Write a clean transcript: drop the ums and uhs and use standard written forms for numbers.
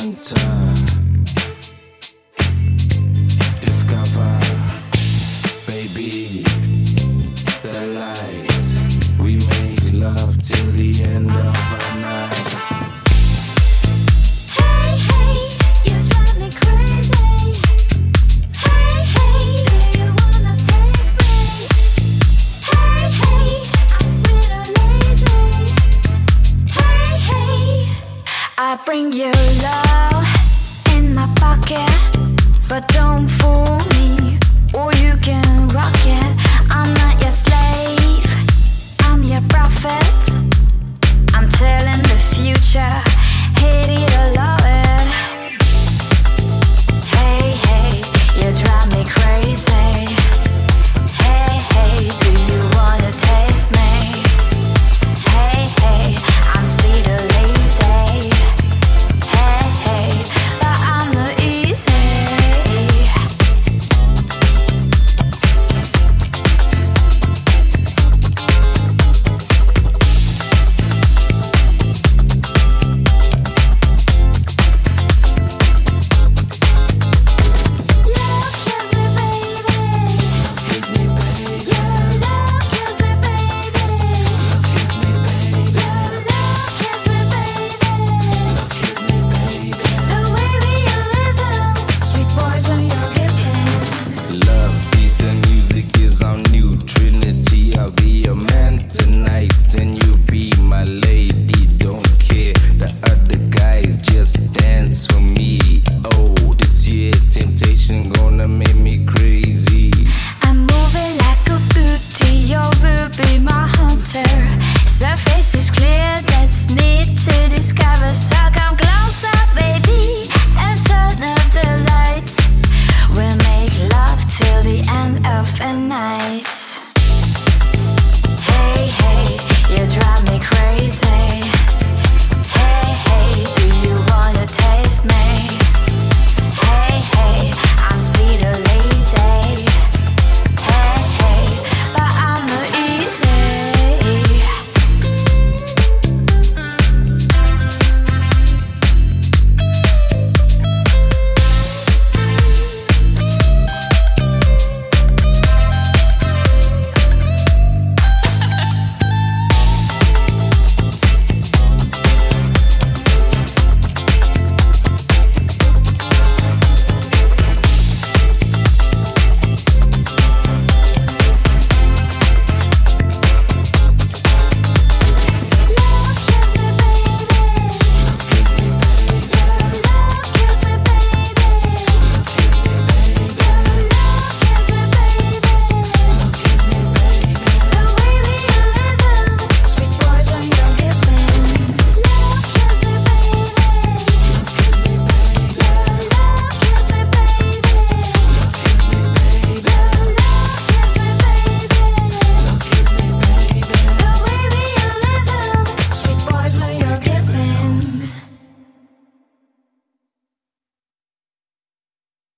Hunter. Discover, baby, the light. We make love till the end of our night. I bring you love in my pocket, but don't fool me, or you can rock it. I'm not your slave, I'm your prophet.